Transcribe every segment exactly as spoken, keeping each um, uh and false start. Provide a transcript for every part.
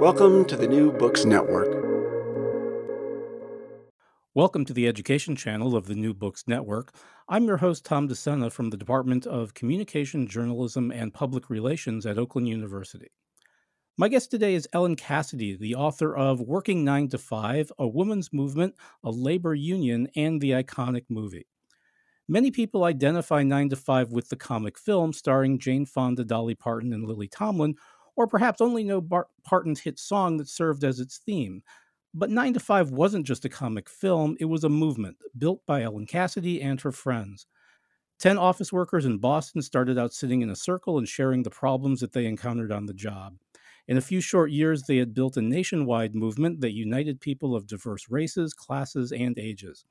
Welcome to the New Books Network. Welcome to the education channel of the New Books Network. I'm your host, Tom DeSena, from the Department of Communication, Journalism, and Public Relations at Oakland University. My guest today is Ellen Cassedy, the author of Working Nine to Five, A Woman's Movement, A Labor Union, and the Iconic Movie. Many people identify Nine to Five with the comic film starring Jane Fonda, Dolly Parton, and Lily Tomlin, or perhaps only know Bar- Parton's hit song that served as its theme. But Nine to Five wasn't just a comic film, it was a movement built by Ellen Cassedy and her friends. Ten office workers in Boston started out sitting in a circle and sharing the problems that they encountered on the job. In a few short years, they had built a nationwide movement that united people of diverse races, classes, and ages.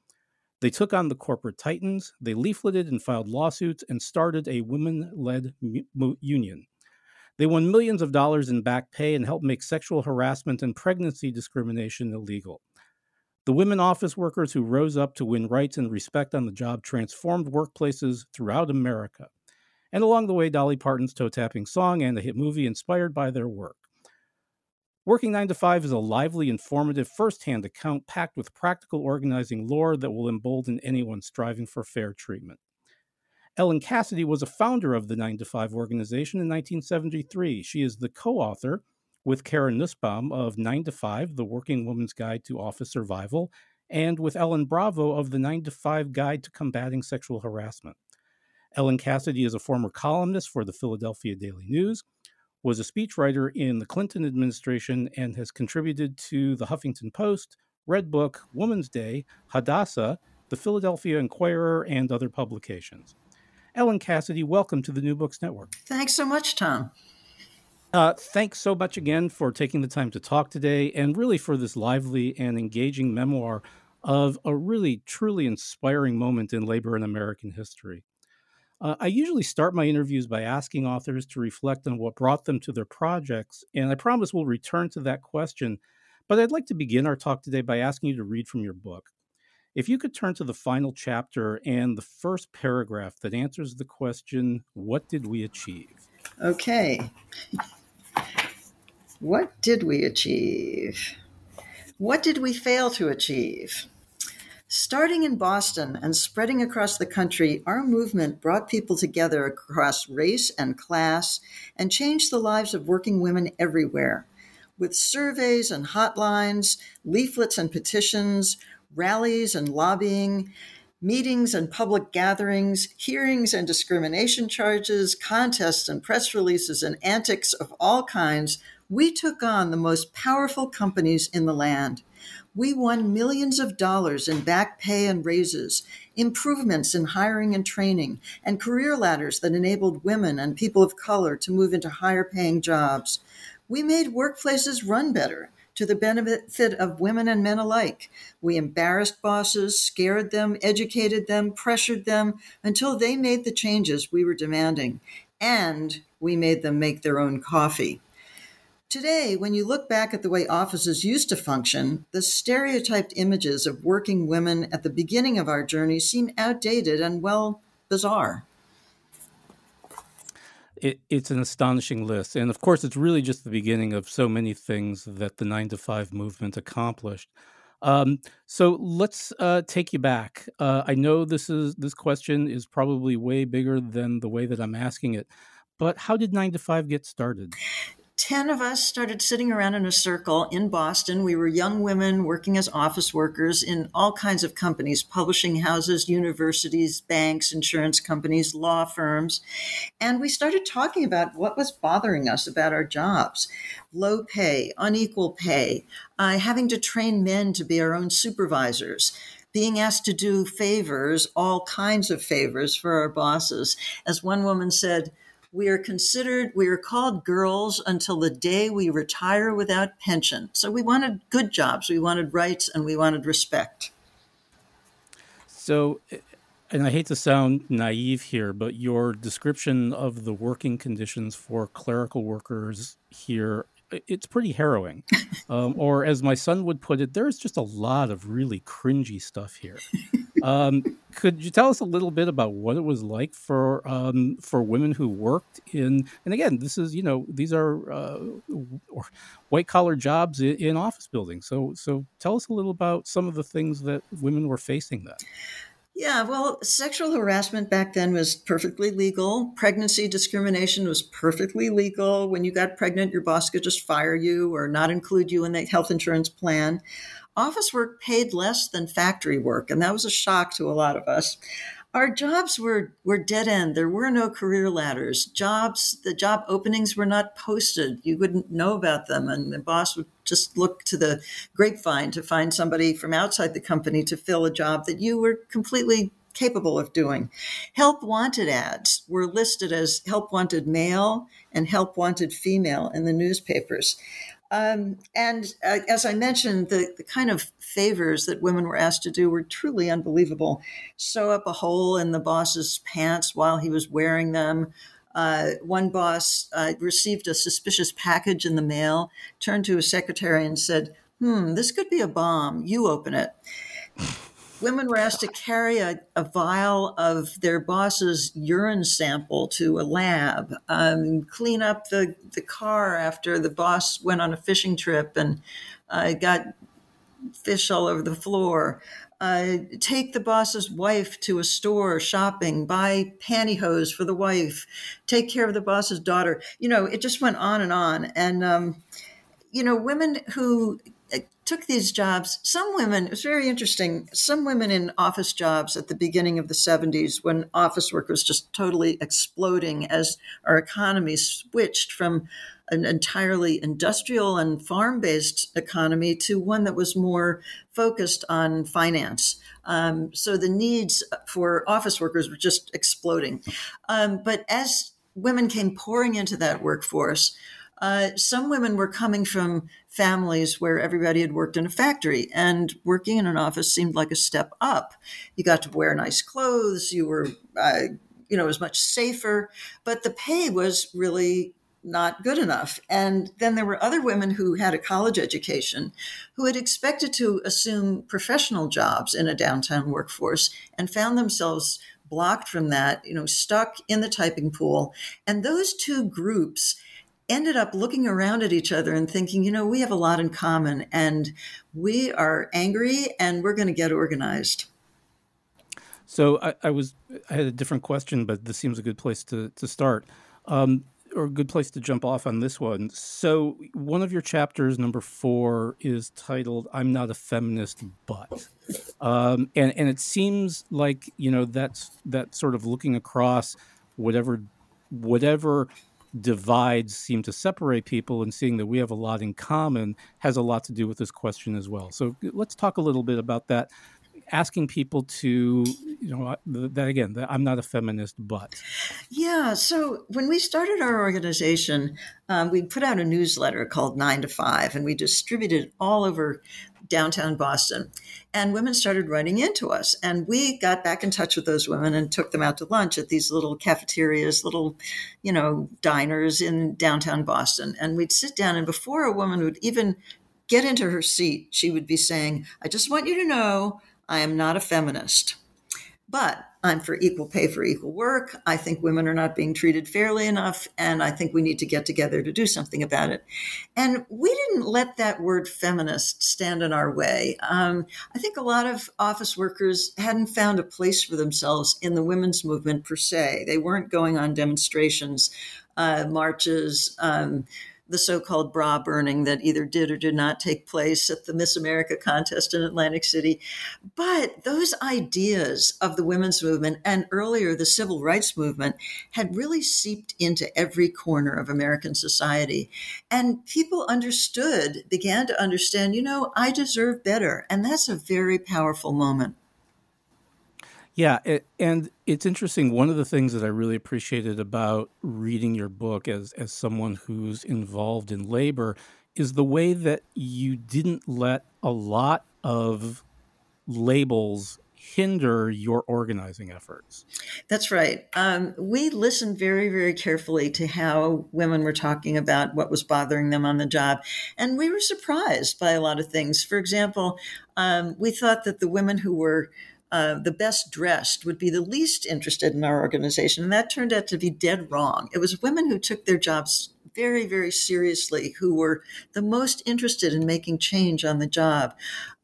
They took on the corporate titans, they leafleted and filed lawsuits, and started a women-led mu- union. They won millions of dollars in back pay and helped make sexual harassment and pregnancy discrimination illegal. The women office workers who rose up to win rights and respect on the job transformed workplaces throughout America. And along the way, Dolly Parton's toe-tapping song and a hit movie inspired by their work. Working Nine to Five is a lively, informative, first-hand account packed with practical organizing lore that will embolden anyone striving for fair treatment. Ellen Cassedy was a founder of the Nine to Five organization in nineteen seventy-three. She is the co-author, with Karen Nussbaum, of Nine to Five, The Working Woman's Guide to Office Survival, and with Ellen Bravo of the Nine to Five Guide to Combating Sexual Harassment. Ellen Cassedy is a former columnist for the Philadelphia Daily News, was a speechwriter in the Clinton administration, and has contributed to the Huffington Post, Red Book, Woman's Day, Hadassah, the Philadelphia Inquirer, and other publications. Ellen Cassedy, welcome to the New Books Network. Thanks so much, Tom. Uh, thanks so much again for taking the time to talk today, and really for this lively and engaging memoir of a really, truly inspiring moment in labor in American history. Uh, I usually start my interviews by asking authors to reflect on what brought them to their projects, and I promise we'll return to that question. But I'd like to begin our talk today by asking you to read from your book. If you could turn to the final chapter and the first paragraph that answers the question, what did we achieve? Okay. What did we achieve? What did we fail to achieve? Starting in Boston and spreading across the country, our movement brought people together across race and class and changed the lives of working women everywhere. With surveys and hotlines, leaflets and petitions, rallies and lobbying, meetings and public gatherings, hearings and discrimination charges, contests and press releases and antics of all kinds, we took on the most powerful companies in the land. We won millions of dollars in back pay and raises, improvements in hiring and training, and career ladders that enabled women and people of color to move into higher paying jobs. We made workplaces run better, to the benefit of women and men alike. We embarrassed bosses, scared them, educated them, pressured them until they made the changes we were demanding. And we made them make their own coffee. Today, when you look back at the way offices used to function, the stereotyped images of working women at the beginning of our journey seem outdated and, well, bizarre. It, it's an astonishing list. And of course, it's really just the beginning of so many things that the nine to five movement accomplished. Um, so let's uh, take you back. Uh, I know this is this question is probably way bigger than the way that I'm asking it, but how did nine to five get started? Ten of us started sitting around in a circle in Boston. We were young women working as office workers in all kinds of companies, publishing houses, universities, banks, insurance companies, law firms. And we started talking about what was bothering us about our jobs. Low pay, unequal pay, uh, having to train men to be our own supervisors, being asked to do favors, all kinds of favors for our bosses. As one woman said, we are considered, we are called girls until the day we retire without pension. So we wanted good jobs, we wanted rights, and we wanted respect. So, and I hate to sound naive here, but your description of the working conditions for clerical workers here, it's pretty harrowing. um, or as my son would put it, there's just a lot of really cringy stuff here. Um, could you tell us a little bit about what it was like for um, for women who worked in, and again, this is, you know, these are uh, white collar jobs in, in office buildings. So, so tell us a little about some of the things that women were facing then. Yeah, well, sexual harassment back then was perfectly legal. Pregnancy discrimination was perfectly legal. When you got pregnant, your boss could just fire you or not include you in the health insurance plan. Office work paid less than factory work, and that was a shock to a lot of us. Our jobs were, were dead end. There were no career ladders. Jobs, the job openings were not posted. You wouldn't know about them, and the boss would just look to the grapevine to find somebody from outside the company to fill a job that you were completely capable of doing. Help wanted ads were listed as help wanted male and help wanted female in the newspapers. Um, and uh, as I mentioned, the, the kind of favors that women were asked to do were truly unbelievable. Sew up a hole in the boss's pants while he was wearing them. Uh, one boss uh, received a suspicious package in the mail, turned to his secretary and said, hmm, this could be a bomb. You open it. Women were asked to carry a, a vial of their boss's urine sample to a lab, um, clean up the, the car after the boss went on a fishing trip and uh, got fish all over the floor, uh, take the boss's wife to a store shopping, buy pantyhose for the wife, take care of the boss's daughter. You know, it just went on and on. And, um, you know, women who took these jobs. Some women, it was very interesting, some women in office jobs at the beginning of the seventies when office work was just totally exploding as our economy switched from an entirely industrial and farm-based economy to one that was more focused on finance. Um, so the needs for office workers were just exploding. Um, but as women came pouring into that workforce, Uh, some women were coming from families where everybody had worked in a factory, and working in an office seemed like a step up. You got to wear nice clothes. You were, uh, you know, it was much safer, but the pay was really not good enough. And then there were other women who had a college education who had expected to assume professional jobs in a downtown workforce and found themselves blocked from that, you know, stuck in the typing pool. And those two groups ended up looking around at each other and thinking, you know, we have a lot in common and we are angry and we're going to get organized. So I, I was, I had a different question, but this seems a good place to, to start um, or a good place to jump off on this one. So one of your chapters, number four, is titled, I'm Not a Feminist, But. Um, and, and it seems like, you know, that's that sort of looking across whatever, whatever divides seem to separate people, and seeing that we have a lot in common has a lot to do with this question as well. So let's talk a little bit about that, asking people to, you know, that again, that I'm not a feminist, but. Yeah. So when we started our organization, um, we put out a newsletter called Nine to Five, and we distributed all over downtown Boston. And women started running into us. And we got back in touch with those women and took them out to lunch at these little cafeterias, little, you know, diners in downtown Boston. And we'd sit down, and before a woman would even get into her seat, she would be saying, I just want you to know I am not a feminist, but I'm for equal pay for equal work. I think women are not being treated fairly enough, and I think we need to get together to do something about it. And we didn't let that word feminist stand in our way. Um, I think a lot of office workers hadn't found a place for themselves in the women's movement per se. They weren't going on demonstrations, uh, marches, um, the so-called bra burning that either did or did not take place at the Miss America contest in Atlantic City. But those ideas of the women's movement and earlier the civil rights movement had really seeped into every corner of American society. And people understood, began to understand, you know, I deserve better. And that's a very powerful moment. Yeah. It, and it's interesting. One of the things that I really appreciated about reading your book as, as someone who's involved in labor is the way that you didn't let a lot of labels hinder your organizing efforts. That's right. Um, we listened very, very carefully to how women were talking about what was bothering them on the job. And we were surprised by a lot of things. For example, um, we thought that the women who were Uh, the best dressed would be the least interested in our organization. And that turned out to be dead wrong. It was women who took their jobs very, very seriously, who were the most interested in making change on the job.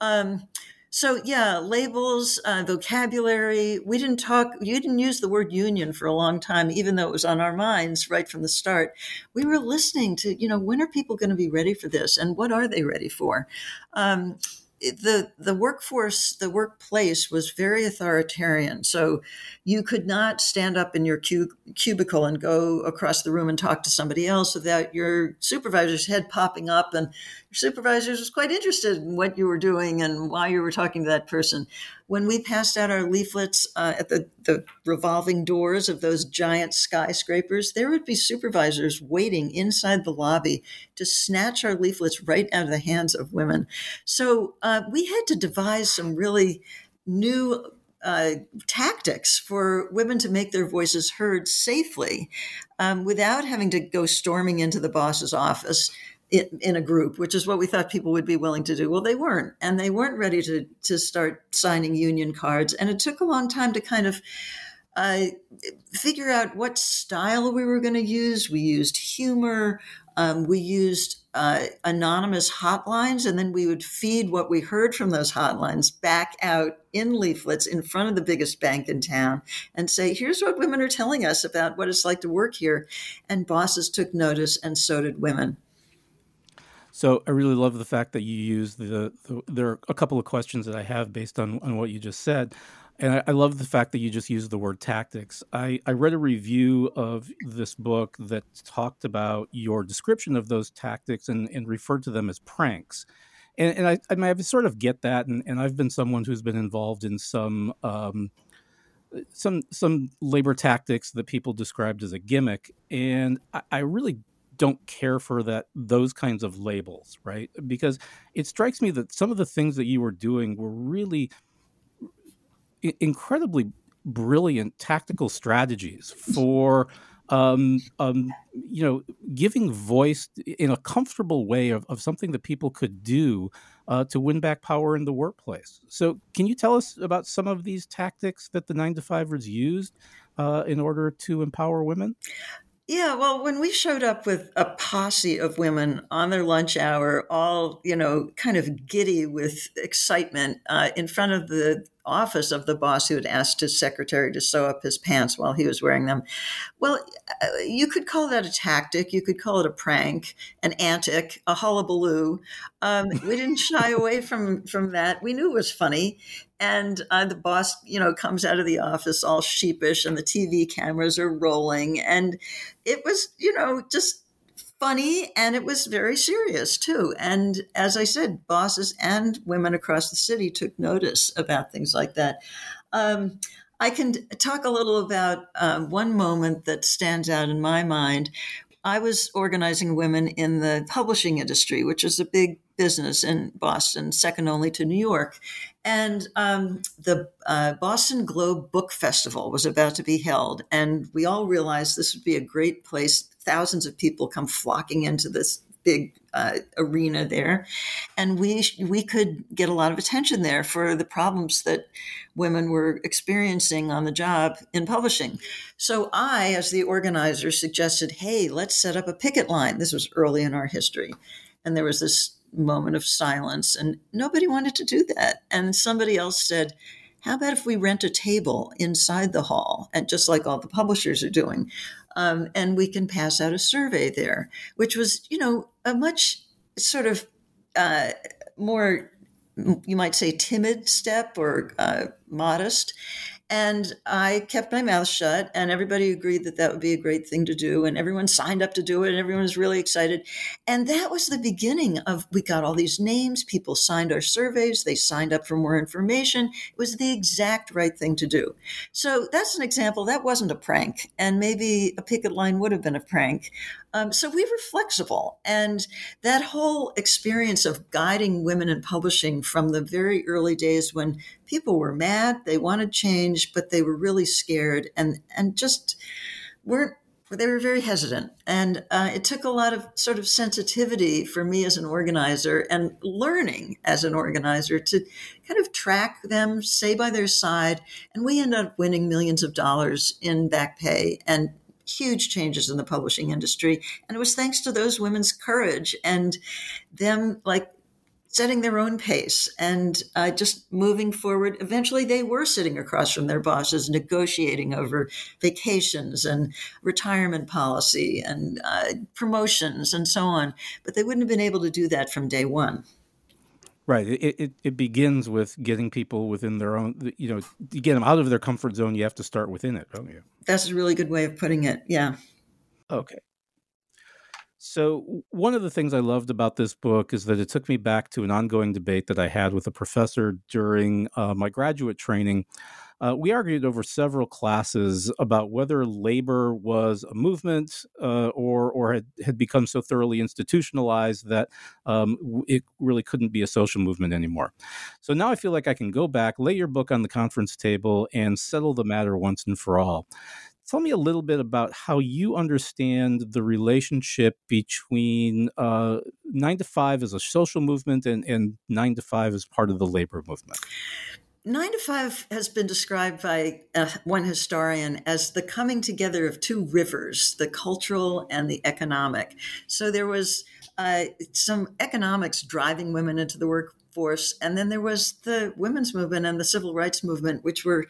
Um, so yeah, labels, uh, vocabulary, we didn't talk, you didn't use the word union for a long time, even though it was on our minds right from the start. We were listening to, you know, when are people going to be ready for this? And what are they ready for? Um, The the workforce, the workplace was very authoritarian. So you could not stand up in your cub- cubicle and go across the room and talk to somebody else without your supervisor's head popping up. And your supervisor was quite interested in what you were doing and why you were talking to that person. When we passed out our leaflets uh, at the, the revolving doors of those giant skyscrapers, there would be supervisors waiting inside the lobby to snatch our leaflets right out of the hands of women. So uh, we had to devise some really new uh, tactics for women to make their voices heard safely um, without having to go storming into the boss's office in a group, which is what we thought people would be willing to do. Well, they weren't, and they weren't ready to to start signing union cards. And it took a long time to kind of uh, figure out what style we were going to use. We used humor. Um, we used uh, anonymous hotlines, and then we would feed what we heard from those hotlines back out in leaflets in front of the biggest bank in town and say, here's what women are telling us about what it's like to work here. And bosses took notice, and so did women. So I really love the fact that you use the, the – there are a couple of questions that I have based on, on what you just said. And I, I love the fact that you just used the word tactics. I, I read a review of this book that talked about your description of those tactics and, and referred to them as pranks. And, and I, I mean, I sort of get that, and, and I've been someone who's been involved in some um, – some some labor tactics that people described as a gimmick. And I, I really – don't care for that those kinds of labels, right? Because it strikes me that some of the things that you were doing were really I- incredibly brilliant tactical strategies for, um, um, you know, giving voice in a comfortable way of, of something that people could do uh, to win back power in the workplace. So can you tell us about some of these tactics that the nine to fivers used uh, in order to empower women? Yeah, well, when we showed up with a posse of women on their lunch hour, all, you know, kind of giddy with excitement uh, in front of the office of the boss who had asked his secretary to sew up his pants while he was wearing them. Well, you could call that a tactic. You could call it a prank, an antic, a hullabaloo. Um, we didn't shy away from, from that. We knew it was funny. And uh, the boss, you know, comes out of the office all sheepish, and the T V cameras are rolling. And it was, you know, just funny, and it was very serious too. And as I said, bosses and women across the city took notice about things like that. Um, I can talk a little about uh, one moment that stands out in my mind. I was organizing women in the publishing industry, which is a big business in Boston, second only to New York. And um, the uh, Boston Globe Book Festival was about to be held. And we all realized this would be a great place. Thousands of people come flocking into this big uh, arena there. And we we could get a lot of attention there for the problems that women were experiencing on the job in publishing. So I, as the organizer, suggested, hey, let's set up a picket line. This was early in our history. And there was this moment of silence, and nobody wanted to do that. And somebody else said, how about if we rent a table inside the hall, and just like all the publishers are doing, Um, and we can pass out a survey there, which was, you know, a much sort of uh, more, you might say, timid step or uh, modest. And I kept my mouth shut, and everybody agreed that that would be a great thing to do. And everyone signed up to do it, and everyone was really excited. And that was the beginning of, we got all these names, people signed our surveys, they signed up for more information. It was the exact right thing to do. So that's an example. That wasn't a prank. And maybe a picket line would have been a prank. Um, so we were flexible. And that whole experience of guiding women in publishing from the very early days when people were mad, they wanted change, but they were really scared and, and just weren't, they were very hesitant. And uh, it took a lot of sort of sensitivity for me as an organizer and learning as an organizer to kind of track them, stay by their side. And we ended up winning millions of dollars in back pay and huge changes in the publishing industry. And it was thanks to those women's courage and them like setting their own pace and uh, just moving forward. Eventually they were sitting across from their bosses negotiating over vacations and retirement policy and uh, promotions and so on. But they wouldn't have been able to do that from day one. Right. It, it it begins with getting people within their own, you know, to get them out of their comfort zone, you have to start within it, don't you? That's a really good way of putting it. Yeah. Okay. So one of the things I loved about this book is that it took me back to an ongoing debate that I had with a professor during uh, my graduate training. Uh, we argued over several classes about whether labor was a movement uh, or or had, had become so thoroughly institutionalized that um, it really couldn't be a social movement anymore. So now I feel like I can go back, lay your book on the conference table, and settle the matter once and for all. Tell me a little bit about how you understand the relationship between uh, nine to five as a social movement and, and nine to five as part of the labor movement. Nine to five has been described by uh, one historian as the coming together of two rivers, the cultural and the economic. So there was uh, some economics driving women into the workforce, and then there was the women's movement and the civil rights movement, which were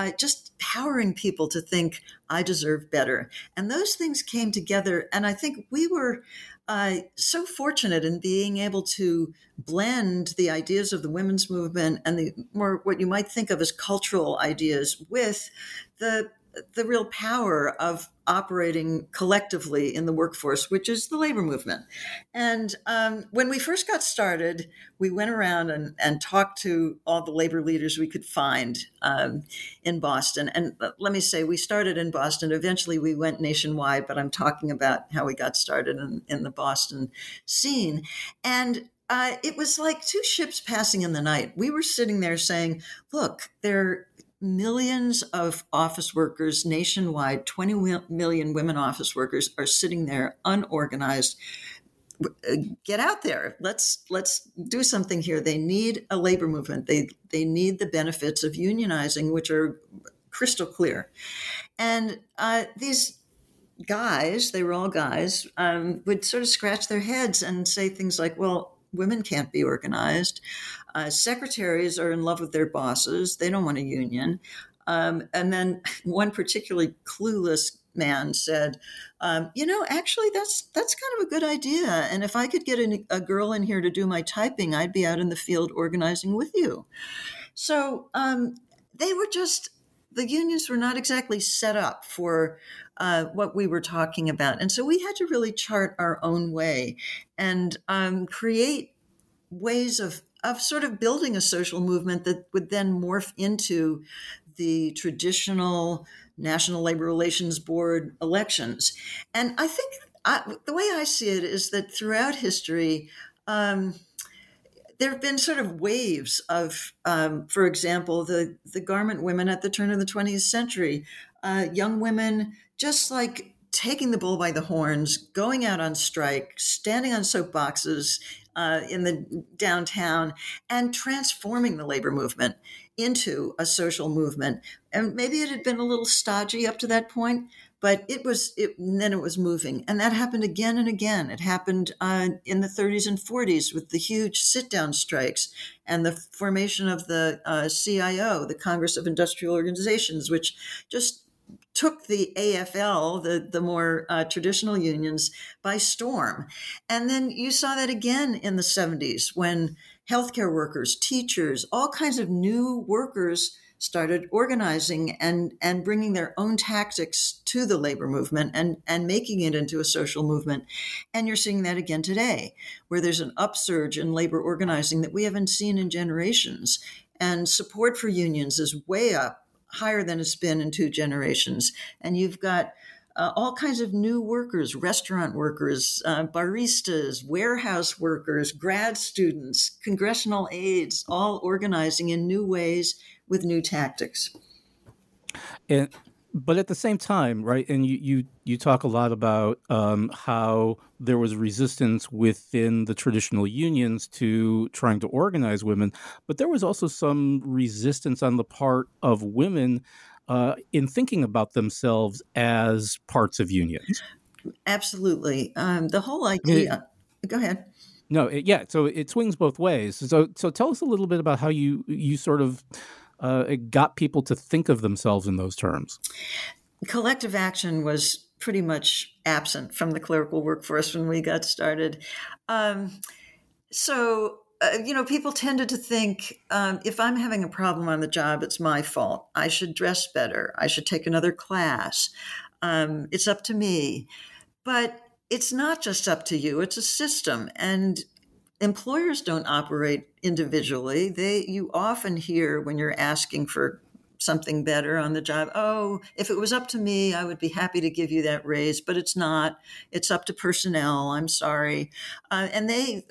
uh, just powering people to think, I deserve better. And those things came together, and I think we were Uh, so fortunate in being able to blend the ideas of the women's movement and the more what you might think of as cultural ideas with the the real power of operating collectively in the workforce, which is the labor movement. And um, when we first got started, we went around and, and talked to all the labor leaders we could find um, in Boston. And let me say, we started in Boston. Eventually we went nationwide, but I'm talking about how we got started in, in the Boston scene. And uh, it was like two ships passing in the night. We were sitting there saying, look, they're millions of office workers nationwide, twenty million women office workers are sitting there unorganized. Get out there. Let's let's do something here. They need a labor movement. They they need the benefits of unionizing, which are crystal clear. And uh, these guys, they were all guys, um, would sort of scratch their heads and say things like, well, women can't be organized. Uh, secretaries are in love with their bosses. They don't want a union. Um, and then one particularly clueless man said, um, you know, actually, that's that's kind of a good idea. And if I could get a, a girl in here to do my typing, I'd be out in the field organizing with you. So um, they were just, the unions were not exactly set up for uh, what we were talking about. And so we had to really chart our own way and um, create ways of of sort of building a social movement that would then morph into the traditional National Labor Relations Board elections. And I think I, the way I see it is that throughout history, um, there have been sort of waves of, um, for example, the, the garment women at the turn of the twentieth century, uh, young women just like taking the bull by the horns, going out on strike, standing on soapboxes uh, in the downtown, and transforming the labor movement into a social movement. And maybe it had been a little stodgy up to that point, but it was, it, then it was moving. And that happened again and again. It happened uh, in the thirties and forties with the huge sit-down strikes and the formation of the uh, C I O, the Congress of Industrial Organizations, which just took the A F L, the, the more uh, traditional unions, by storm. And then you saw that again in the seventies when healthcare workers, teachers, all kinds of new workers started organizing and, and bringing their own tactics to the labor movement and, and making it into a social movement. And you're seeing that again today, where there's an upsurge in labor organizing that we haven't seen in generations. And support for unions is way up, higher than it's been in two generations. And you've got uh, all kinds of new workers, restaurant workers, uh, baristas, warehouse workers, grad students, congressional aides, all organizing in new ways with new tactics. And, but at the same time, right, and you, you, you talk a lot about um, how there was resistance within the traditional unions to trying to organize women, but there was also some resistance on the part of women uh, in thinking about themselves as parts of unions. Absolutely. Um, the whole idea... It, Go ahead. No, it, yeah, so it swings both ways. So so tell us a little bit about how you, you sort of uh, got people to think of themselves in those terms. Collective action was pretty much absent from the clerical workforce when we got started. Um, so, uh, you know, people tended to think, um, if I'm having a problem on the job, it's my fault. I should dress better. I should take another class. Um, it's up to me. But it's not just up to you. It's a system. And employers don't operate individually. They, you often hear when you're asking for something better on the job, oh, if it was up to me, I would be happy to give you that raise, but it's not. It's up to personnel. I'm sorry. Uh, and they,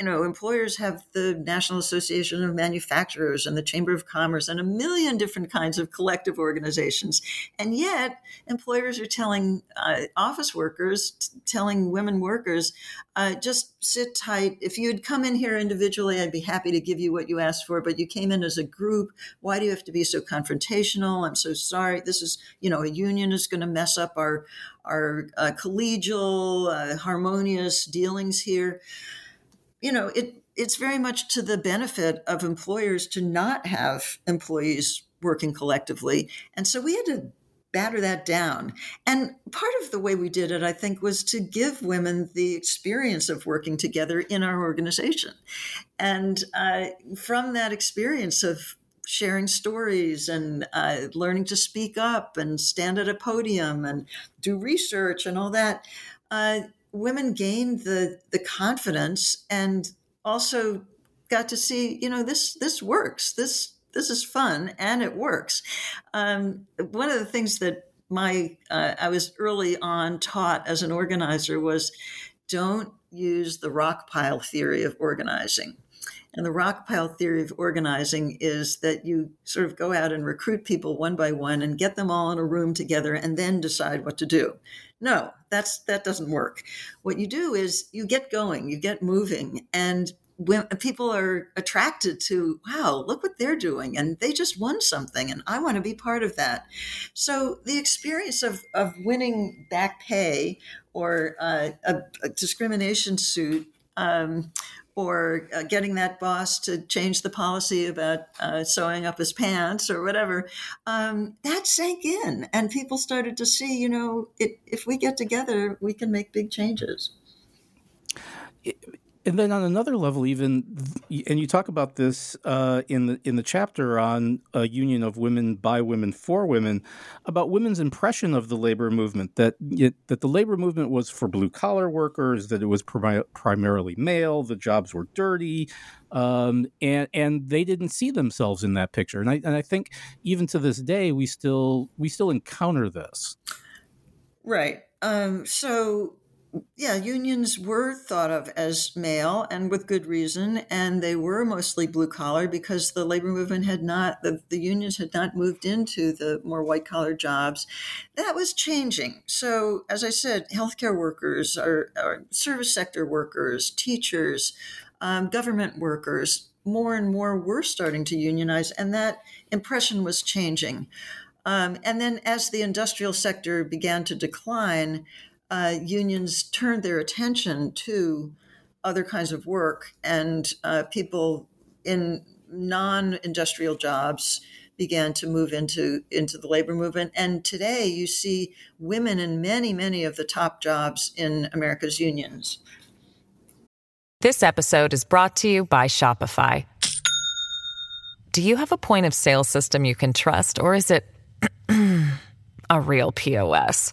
you know, employers have the National Association of Manufacturers and the Chamber of Commerce and a million different kinds of collective organizations. And yet employers are telling uh, office workers, t- telling women workers, uh, just sit tight. If you had come in here individually, I'd be happy to give you what you asked for, but you came in as a group. Why do you have to be so confrontational? Confrontational. I'm so sorry. This is, you know, a union is going to mess up our our uh, collegial, uh, harmonious dealings here. You know, it it's very much to the benefit of employers to not have employees working collectively. And so we had to batter that down. And part of the way we did it, I think, was to give women the experience of working together in our organization. And uh, from that experience of sharing stories and uh, learning to speak up and stand at a podium and do research and all that, uh, women gained the the confidence and also got to see, you know, this this works. This this is fun and it works. Um, one of the things that my uh, I was early on taught as an organizer was don't use the rock pile theory of organizing. And the rock pile theory of organizing is that you sort of go out and recruit people one by one and get them all in a room together and then decide what to do. No, that's that doesn't work. What you do is you get going, you get moving, and when people are attracted to, wow, look what they're doing, and they just won something, and I want to be part of that. So the experience of of winning back pay or uh, a, a discrimination suit um or uh, getting that boss to change the policy about uh, sewing up his pants or whatever, um, that sank in. And people started to see, you know, it, if we get together, we can make big changes. And then on another level even, and you talk about this uh, in the in the chapter on a union of women by women for women, about women's impression of the labor movement, that it, that the labor movement was for blue-collar workers, that it was prim- primarily male, the jobs were dirty, um, and and they didn't see themselves in that picture. And I and I think even to this day we still we still encounter this. Right. Um, so yeah, unions were thought of as male, and with good reason, and they were mostly blue collar because the labor movement had not, the, the unions had not moved into the more white collar jobs. That was changing. So as I said, healthcare workers, or, or service sector workers, teachers, um, government workers, more and more were starting to unionize, and that impression was changing. Um, and then as the industrial sector began to decline, uh, unions turned their attention to other kinds of work, and uh, people in non-industrial jobs began to move into, into the labor movement. And today you see women in many, many of the top jobs in America's unions. This episode is brought to you by Shopify. Do you have a point of sale system you can trust, or is it a real P O S?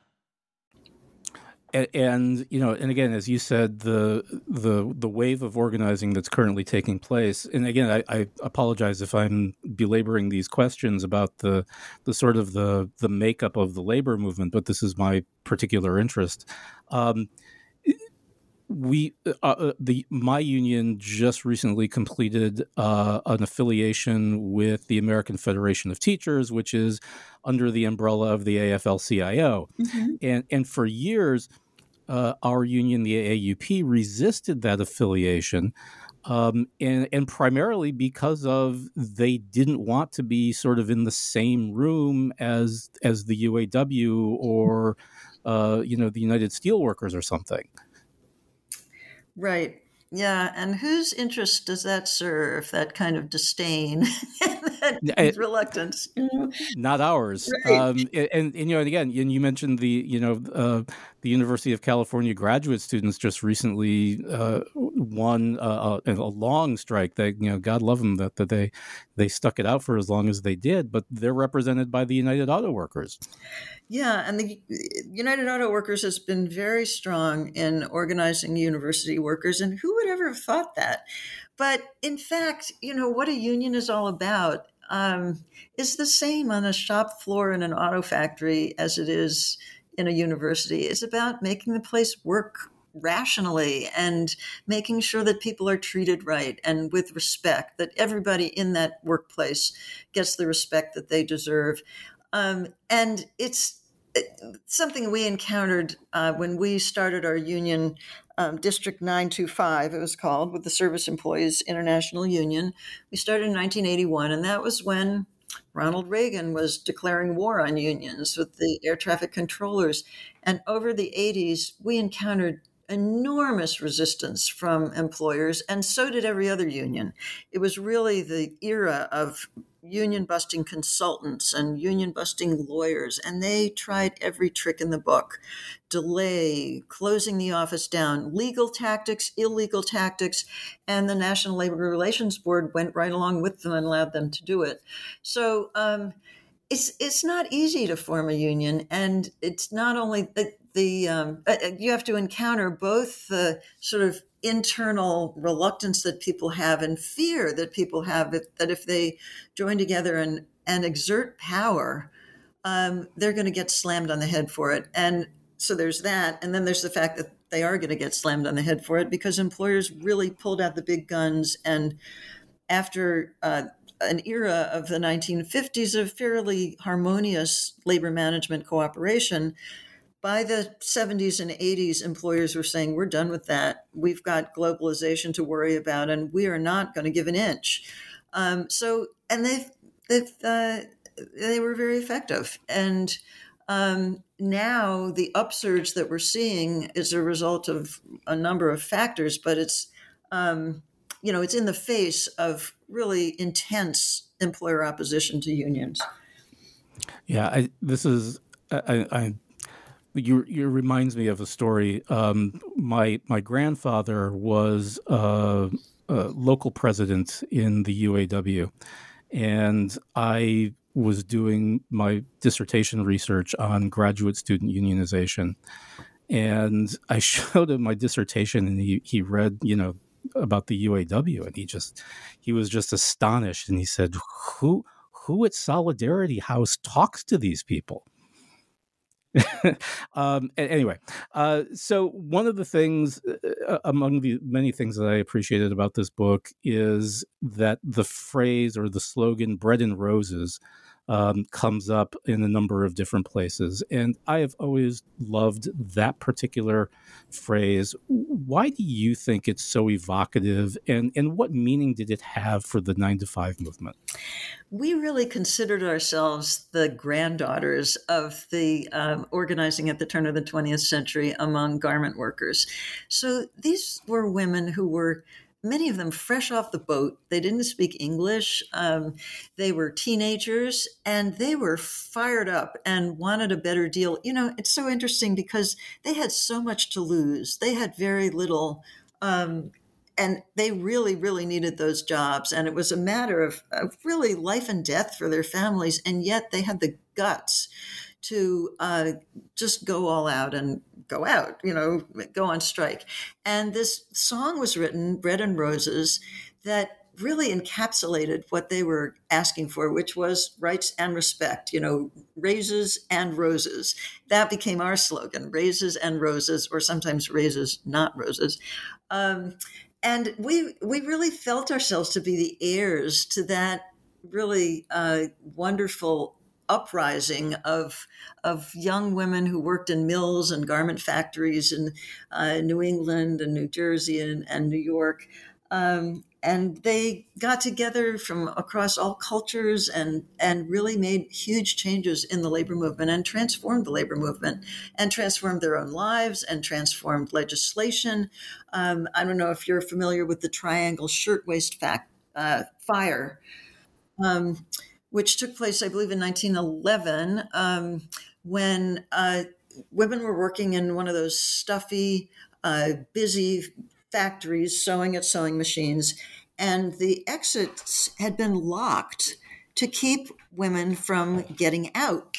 And, and, you know, and again, as you said, the the the wave of organizing that's currently taking place, and again, I, I apologize if I'm belaboring these questions about the the sort of the, the makeup of the labor movement, but this is my particular interest. Um, we uh, the my union just recently completed uh, an affiliation with the American Federation of Teachers, which is under the umbrella of the A F L C I O. Mm-hmm. And and for years, uh, our union, the A A U P, resisted that affiliation, um, and and primarily because of they didn't want to be sort of in the same room as as the U A W or uh, you know the United Steelworkers or something. Right. Yeah. And whose interest does that serve, that kind of disdain, that I, reluctance? You know? Not ours. Right. Um, and, and, you know, and again, and you mentioned the, you know, uh, the University of California graduate students just recently uh, won uh, a, a long strike that, you know, God love them that, that they they stuck it out for as long as they did. But they're represented by the United Auto Workers. Yeah, and the United Auto Workers has been very strong in organizing university workers, and who would ever have thought that? But in fact, you know, what a union is all about um, is the same on a shop floor in an auto factory as it is in a university. It's about making the place work rationally and making sure that people are treated right and with respect, that everybody in that workplace gets the respect that they deserve. Um, and it's something we encountered uh, when we started our union, um, District nine two five, it was called, with the Service Employees International Union. We started in nineteen eighty-one, and that was when Ronald Reagan was declaring war on unions with the air traffic controllers. And over the eighties, we encountered enormous resistance from employers, and so did every other union. It was really the era of union busting consultants and union busting lawyers, and they tried every trick in the book: delay, closing the office down, legal tactics, illegal tactics, and the National Labor Relations Board went right along with them and allowed them to do it. So um, it's it's not easy to form a union, and it's not only the, the um, you have to encounter both the sort of internal reluctance that people have and fear that people have that, that if they join together and, and exert power, um, they're going to get slammed on the head for it. And so there's that. And then there's the fact that they are going to get slammed on the head for it because employers really pulled out the big guns. And after uh, an era of the nineteen fifties of fairly harmonious labor management cooperation, by the seventies and eighties, employers were saying, we're done with that. We've got globalization to worry about, and we are not going to give an inch. Um, so, and they've, they've, uh, they were very effective. And um, now the upsurge that we're seeing is a result of a number of factors, but it's, um, you know, it's in the face of really intense employer opposition to unions. Yeah, I, this is, I, I You, you reminds me of a story. Um, my my grandfather was uh, a local president in the U A W, and I was doing my dissertation research on graduate student unionization. And I showed him my dissertation, and he, he read, you know, about the U A W, and he just, he was just astonished. And he said, who, who at Solidarity House talks to these people? um, anyway, uh, so one of the things, uh, among the many things that I appreciated about this book, is that the phrase or the slogan "bread and roses" um, comes up in a number of different places. And I have always loved that particular phrase. Why do you think it's so evocative, and, and what meaning did it have for the nine to five movement? We really considered ourselves the granddaughters of the um, organizing at the turn of the twentieth century among garment workers. So these were women who were, many of them, fresh off the boat. They didn't speak English. Um, they were teenagers, and they were fired up and wanted a better deal. You know, it's so interesting because they had so much to lose. They had very little, um, and they really, really needed those jobs. And it was a matter of, of really life and death for their families. And yet they had the guts to uh, just go all out and go out, you know, go on strike. And this song was written, "Bread and Roses," that really encapsulated what they were asking for, which was rights and respect, you know, raises and roses. That became our slogan, raises and roses, or sometimes raises, not roses. Um, and we we really felt ourselves to be the heirs to that really uh, wonderful uprising of of young women who worked in mills and garment factories in uh, New England and New Jersey and, and New York. Um, and they got together from across all cultures and, and really made huge changes in the labor movement and transformed the labor movement and transformed their own lives and transformed legislation. Um, I don't know if you're familiar with the Triangle Shirtwaist fact, uh, fire. Um, which took place, I believe, in nineteen eleven, um, when uh, women were working in one of those stuffy, uh, busy factories, sewing at sewing machines, and the exits had been locked to keep women from getting out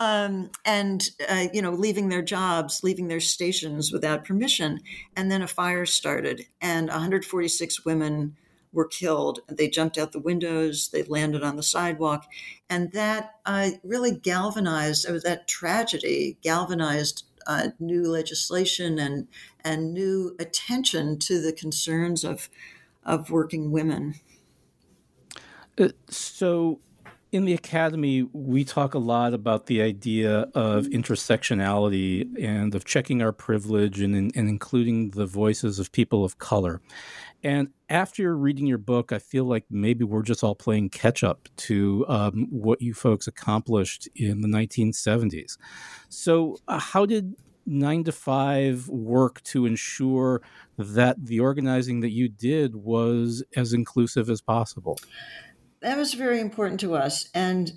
um, and, uh, you know, leaving their jobs, leaving their stations without permission. And then a fire started, and one hundred forty-six women were killed. They jumped out the windows. They landed on the sidewalk. And that uh, really galvanized, or that tragedy galvanized uh, new legislation and and new attention to the concerns of, of working women. Uh, so in the academy, we talk a lot about the idea of intersectionality and of checking our privilege and, and including the voices of people of color. And after reading your book, I feel like maybe we're just all playing catch-up to um, what you folks accomplished in the nineteen seventies. So uh, how did nine to five work to ensure that the organizing that you did was as inclusive as possible? That was very important to us. And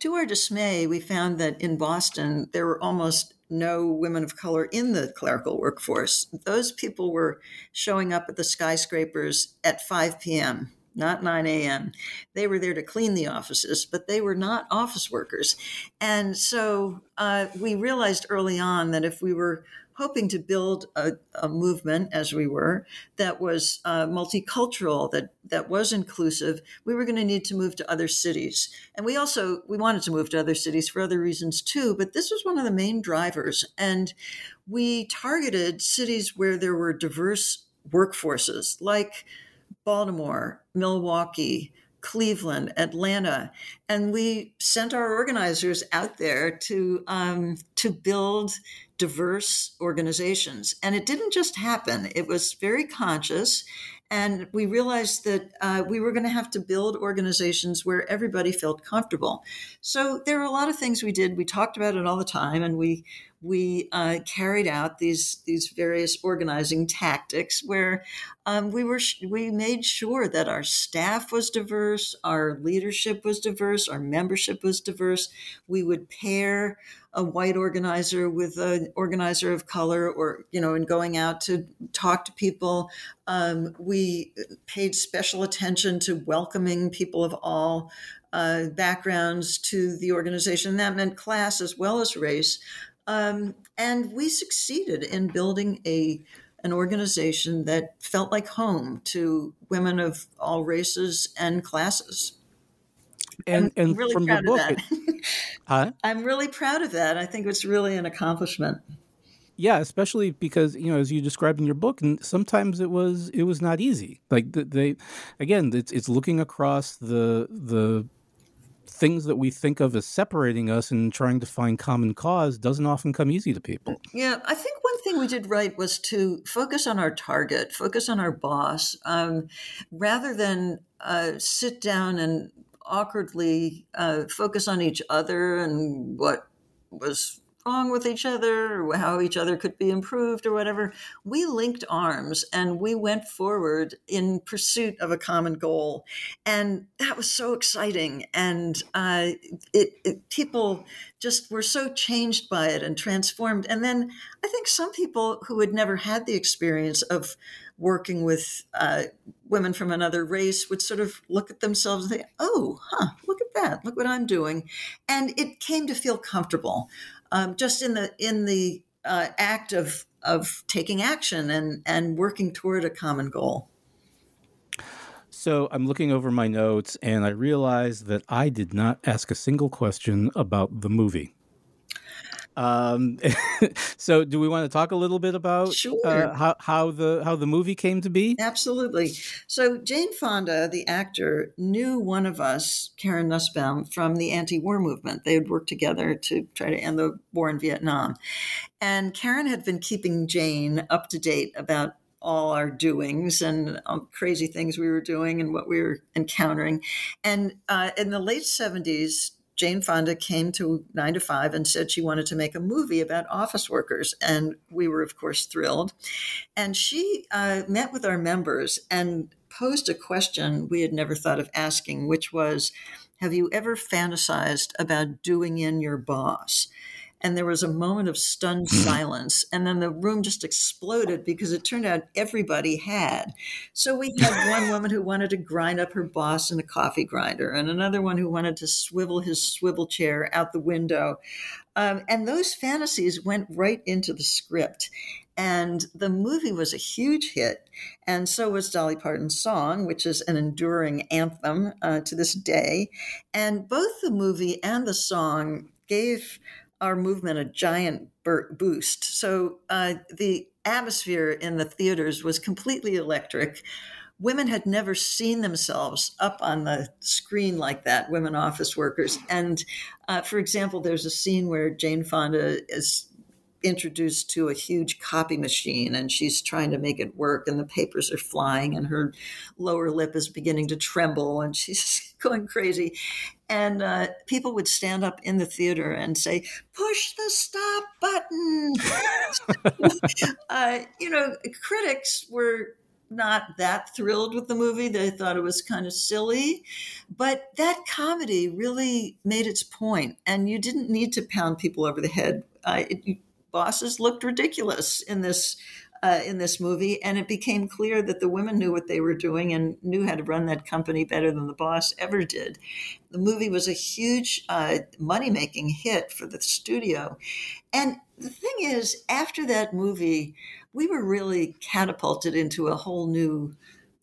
to our dismay, we found that in Boston, there were almost no women of color in the clerical workforce. Those people were showing up at the skyscrapers at five p.m., not nine a.m. They were there to clean the offices, but they were not office workers. And so uh, we realized early on that if we were hoping to build a, a movement, as we were, that was uh, multicultural, that, that was inclusive, we were going to need to move to other cities. And we also, we wanted to move to other cities for other reasons too, but this was one of the main drivers. And we targeted cities where there were diverse workforces, like Baltimore, Milwaukee, Cleveland, Atlanta. And we sent our organizers out there to um, to build diverse organizations. And it didn't just happen. It was very conscious. And we realized that uh, we were going to have to build organizations where everybody felt comfortable. So there were a lot of things we did. We talked about it all the time, and we we uh, carried out these these various organizing tactics where um, we were we made sure that our staff was diverse, our leadership was diverse, diverse. Our membership was diverse. We would pair a white organizer with an organizer of color, or, you know, in going out to talk to people. Um, we paid special attention to welcoming people of all uh, backgrounds to the organization. That meant class as well as race. Um, and we succeeded in building a an organization that felt like home to women of all races and classes. And, and I'm really from proud the book, of that. Huh? I'm really proud of that. I think it's really an accomplishment. Yeah, especially because, you know, as you described in your book, and sometimes it was it was not easy. Like they, again, it's it's looking across the the. things that we think of as separating us and trying to find common cause doesn't often come easy to people. Yeah, I think one thing we did right was to focus on our target, focus on our boss, um, rather than uh, sit down and awkwardly uh, focus on each other and what was wrong with each other or how each other could be improved or whatever. We linked arms and we went forward in pursuit of a common goal. And that was so exciting. And uh, it, it people just were so changed by it and transformed. And then I think some people who had never had the experience of working with uh, women from another race would sort of look at themselves and think, oh, huh, look at that. Look what I'm doing. And it came to feel comfortable. Um, just in the in the uh, act of of taking action and, and working toward a common goal. So I'm looking over my notes, and I realize that I did not ask a single question about the movie. Um, so do we want to talk a little bit about sure. uh, how, how the how the movie came to be? Absolutely. So Jane Fonda, the actor, knew one of us, Karen Nussbaum, from the anti-war movement. They had worked together to try to end the war in Vietnam. And Karen had been keeping Jane up to date about all our doings and all crazy things we were doing and what we were encountering. And uh, in the late seventies, Jane Fonda came to nine to five and said she wanted to make a movie about office workers. And we were, of course, thrilled. And she uh, met with our members and posed a question we had never thought of asking, which was, have you ever fantasized about doing in your boss? And there was a moment of stunned silence. And then the room just exploded because it turned out everybody had. So we had one woman who wanted to grind up her boss in a coffee grinder and another one who wanted to swivel his swivel chair out the window. Um, and those fantasies went right into the script. And the movie was a huge hit. And so was Dolly Parton's song, which is an enduring anthem uh, to this day. And both the movie and the song gave our movement a giant boost. So uh, the atmosphere in the theaters was completely electric. Women had never seen themselves up on the screen like that, women office workers. And uh, for example, there's a scene where Jane Fonda is introduced to a huge copy machine and she's trying to make it work and the papers are flying and her lower lip is beginning to tremble and she's going crazy. And uh, people would stand up in the theater and say, push the stop button. uh, you know, critics were not that thrilled with the movie. They thought it was kind of silly. But that comedy really made its point. And you didn't need to pound people over the head. Uh, it, you, bosses looked ridiculous in this uh, in this movie, and it became clear that the women knew what they were doing and knew how to run that company better than the boss ever did. The movie was a huge uh, money-making hit for the studio. And the thing is, after that movie, we were really catapulted into a whole new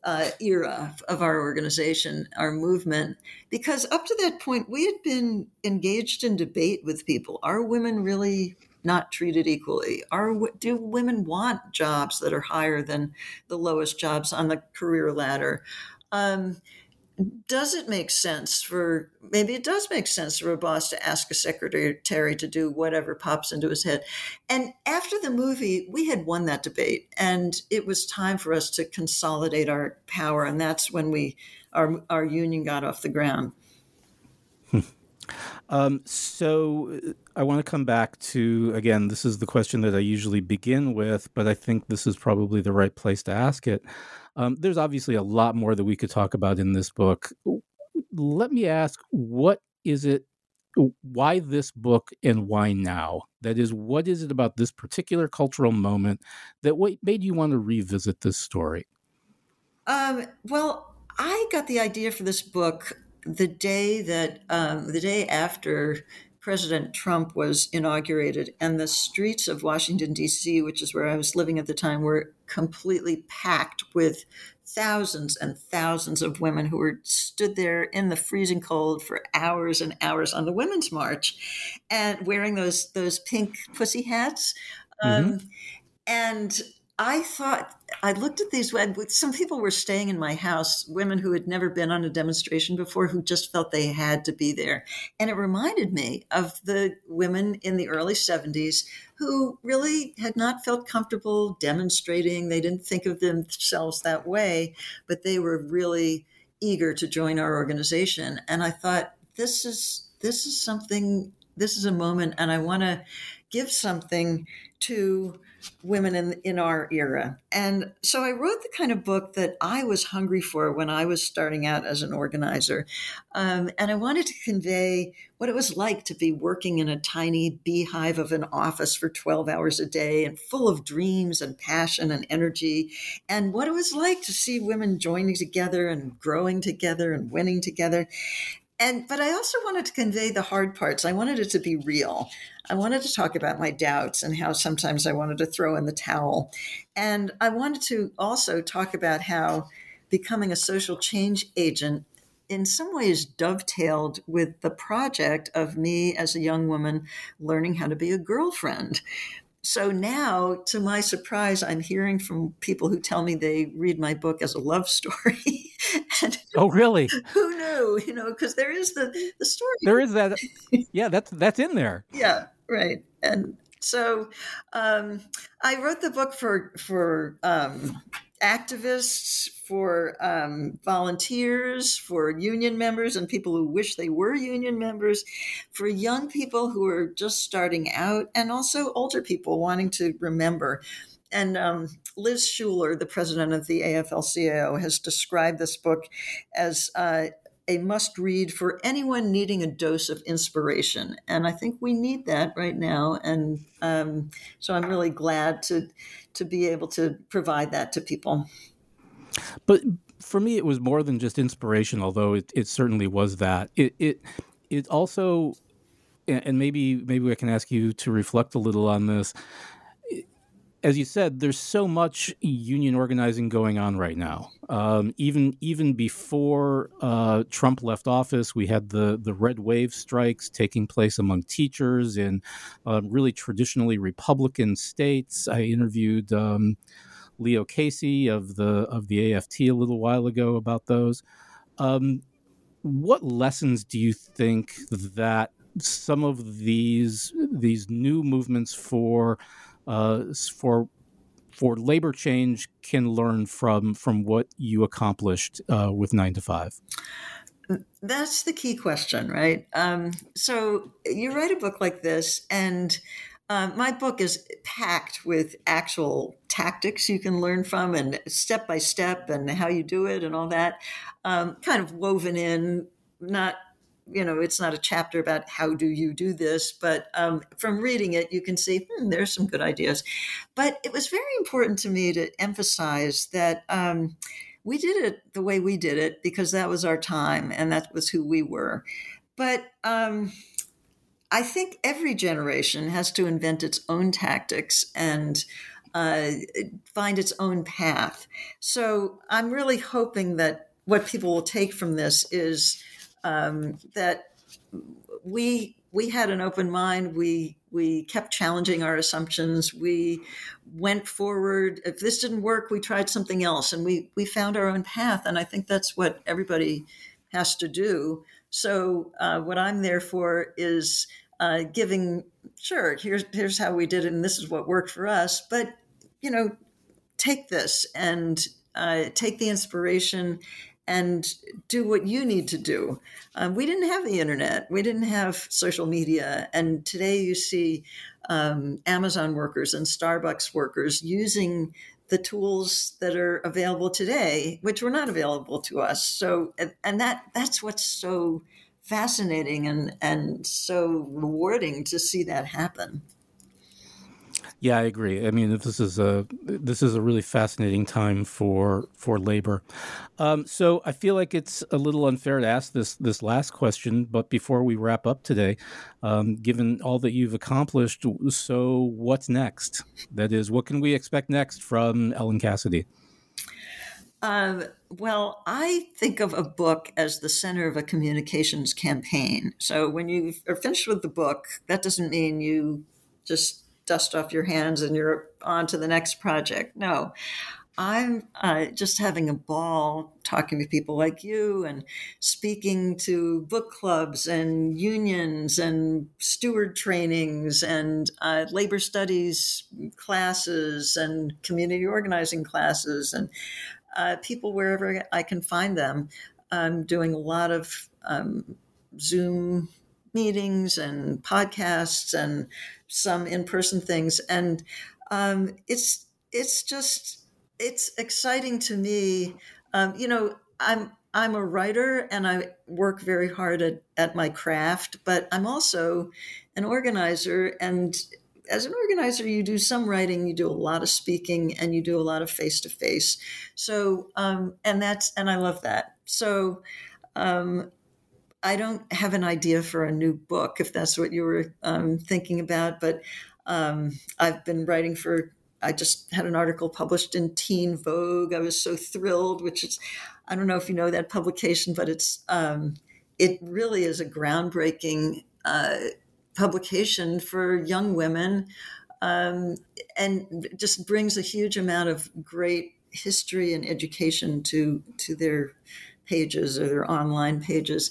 uh, era of our organization, our movement, because up to that point, we had been engaged in debate with people. Are women really not treated equally? Are, do women want jobs that are higher than the lowest jobs on the career ladder? Um, does it make sense for, maybe it does make sense for a boss to ask a secretary to do whatever pops into his head. And after the movie, we had won that debate and it was time for us to consolidate our power. And that's when we, our, our union got off the ground. Um, so I want to come back to, again, this is the question that I usually begin with, but I think this is probably the right place to ask it. Um, there's obviously a lot more that we could talk about in this book. let me ask, what is it, why this book and why now? That is, what is it about this particular cultural moment that made you want to revisit this story? Um, well, I got the idea for this book the day that um, the day after President Trump was inaugurated, and the streets of Washington, D C, which is where I was living at the time, were completely packed with thousands and thousands of women who were stood there in the freezing cold for hours and hours on the Women's March, and wearing those those pink pussy hats. Mm-hmm. Um, and I thought, I looked at these, some people were staying in my house, women who had never been on a demonstration before, who just felt they had to be there. And it reminded me of the women in the early seventies who really had not felt comfortable demonstrating. They didn't think of themselves that way, but they were really eager to join our organization. And I thought, this is, this is something, this is a moment, and I want to give something to women in in our era. And so I wrote the kind of book that I was hungry for when I was starting out as an organizer. Um, and I wanted to convey what it was like to be working in a tiny beehive of an office for twelve hours a day and full of dreams and passion and energy, and what it was like to see women joining together and growing together and winning together. And, but I also wanted to convey the hard parts. I wanted it to be real. I wanted to talk about my doubts and how sometimes I wanted to throw in the towel. And I wanted to also talk about how becoming a social change agent in some ways dovetailed with the project of me as a young woman learning how to be a girlfriend. So now, to my surprise, I'm hearing from people who tell me they read my book as a love story. And oh, really? Who knew? You know, because there is the, the story. There is that. Yeah, that's that's in there. Yeah, right. And so um, I wrote the book for for um, activists, for um, volunteers, for union members and people who wish they were union members, for young people who are just starting out, and also older people wanting to remember. And um, Liz Shuler, the president of the A F L C I O, has described this book as uh, a must-read for anyone needing a dose of inspiration. And I think we need that right now. And um, so I'm really glad to to be able to provide that to people. But for me, it was more than just inspiration, although it, it certainly was that. It it it also, and maybe maybe I can ask you to reflect a little on this. As you said, there's so much union organizing going on right now. Um, even even before uh, Trump left office, we had the the red wave strikes taking place among teachers in uh, really traditionally Republican states. I interviewed Um, Leo Casey of the of the A F T a little while ago about those. Um, what lessons do you think that some of these these new movements for uh, for for labor change can learn from from what you accomplished uh, with nine to five? That's the key question, right? Um, so you write a book like this, and Uh, my book is packed with actual tactics you can learn from, and step by step, and how you do it, and all that, um, kind of woven in. Not, you know, it's not a chapter about how do you do this, but um, from reading it, you can see hmm, there's some good ideas. But it was very important to me to emphasize that um, we did it the way we did it because that was our time and that was who we were. But um, I think every generation has to invent its own tactics and uh, find its own path. So I'm really hoping that what people will take from this is um, that we we had an open mind. We we kept challenging our assumptions. We went forward. If this didn't work, we tried something else, and we we found our own path. And I think that's what everybody has to do. So uh, what I'm there for is uh, giving, sure, here's here's how we did it, and this is what worked for us. But, you know, take this and uh, take the inspiration and do what you need to do. Um, we didn't have the internet. We didn't have social media. And today you see um, Amazon workers and Starbucks workers using the tools that are available today, which were not available to us. So, and that that's what's so fascinating and, and so rewarding to see that happen. Yeah, I agree. I mean, this is a this is a really fascinating time for for labor. Um, so I feel like it's a little unfair to ask this this last question. But before we wrap up today, um, given all that you've accomplished, so what's next? That is, what can we expect next from Ellen Cassedy? Um, well, I think of a book as the center of a communications campaign. So when you are finished with the book, that doesn't mean you just dust off your hands and you're on to the next project. No, I'm uh, just having a ball talking to people like you and speaking to book clubs and unions and steward trainings and uh, labor studies classes and community organizing classes and uh, people wherever I can find them. I'm doing a lot of um, Zoom meetings and podcasts and some in-person things. And um, it's it's just, it's exciting to me. Um, you know, I'm I'm a writer and I work very hard at, at my craft, but I'm also an organizer. And as an organizer, you do some writing, you do a lot of speaking, and you do a lot of face-to-face. So, um, and that's, and I love that. So, um I don't have an idea for a new book, if that's what you were um, thinking about, but um, I've been writing for, I just had an article published in Teen Vogue. I was so thrilled, which is, I don't know if you know that publication, but it's um, it really is a groundbreaking uh, publication for young women um, and just brings a huge amount of great history and education to, to their pages or their online pages.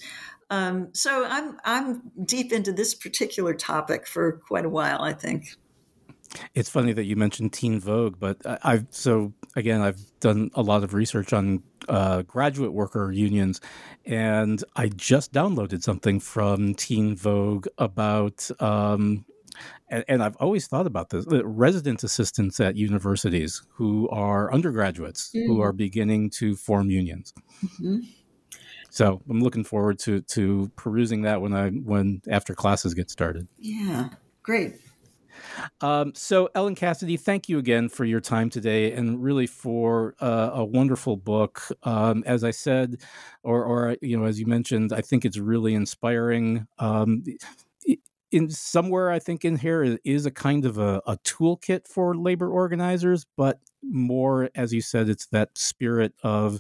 Um, so I'm I'm deep into this particular topic for quite a while, I think. It's funny that you mentioned Teen Vogue, but I've so again I've done a lot of research on uh, graduate worker unions, and I just downloaded something from Teen Vogue about. Um, And, and I've always thought about this, the resident assistants at universities who are undergraduates, mm-hmm. who are beginning to form unions. Mm-hmm. So I'm looking forward to to perusing that when I when after classes get started. Yeah, great. Um, so Ellen Cassedy, thank you again for your time today and really for uh, a wonderful book. Um, as I said, or, or, you know, as you mentioned, I think it's really inspiring. Um In somewhere, I think in here is a kind of a, a toolkit for labor organizers, but more, as you said, it's that spirit of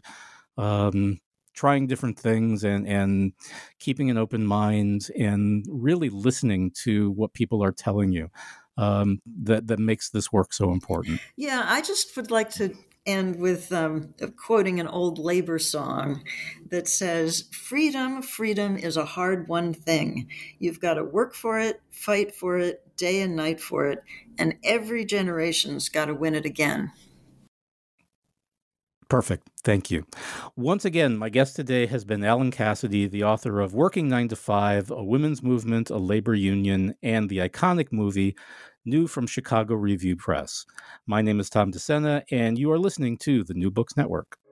um, trying different things and, and keeping an open mind and really listening to what people are telling you um, that, that makes this work so important. Yeah, I just would like to end with um, quoting an old labor song that says, freedom, freedom is a hard one thing. You've got to work for it, fight for it, day and night for it, and every generation's got to win it again. Perfect. Thank you. Once again, my guest today has been Ellen Cassedy, the author of Working Nine to Five, A Women's Movement, a Labor Union, and the iconic movie, New from Chicago Review Press. My name is Tom DeSena, and you are listening to the New Books Network.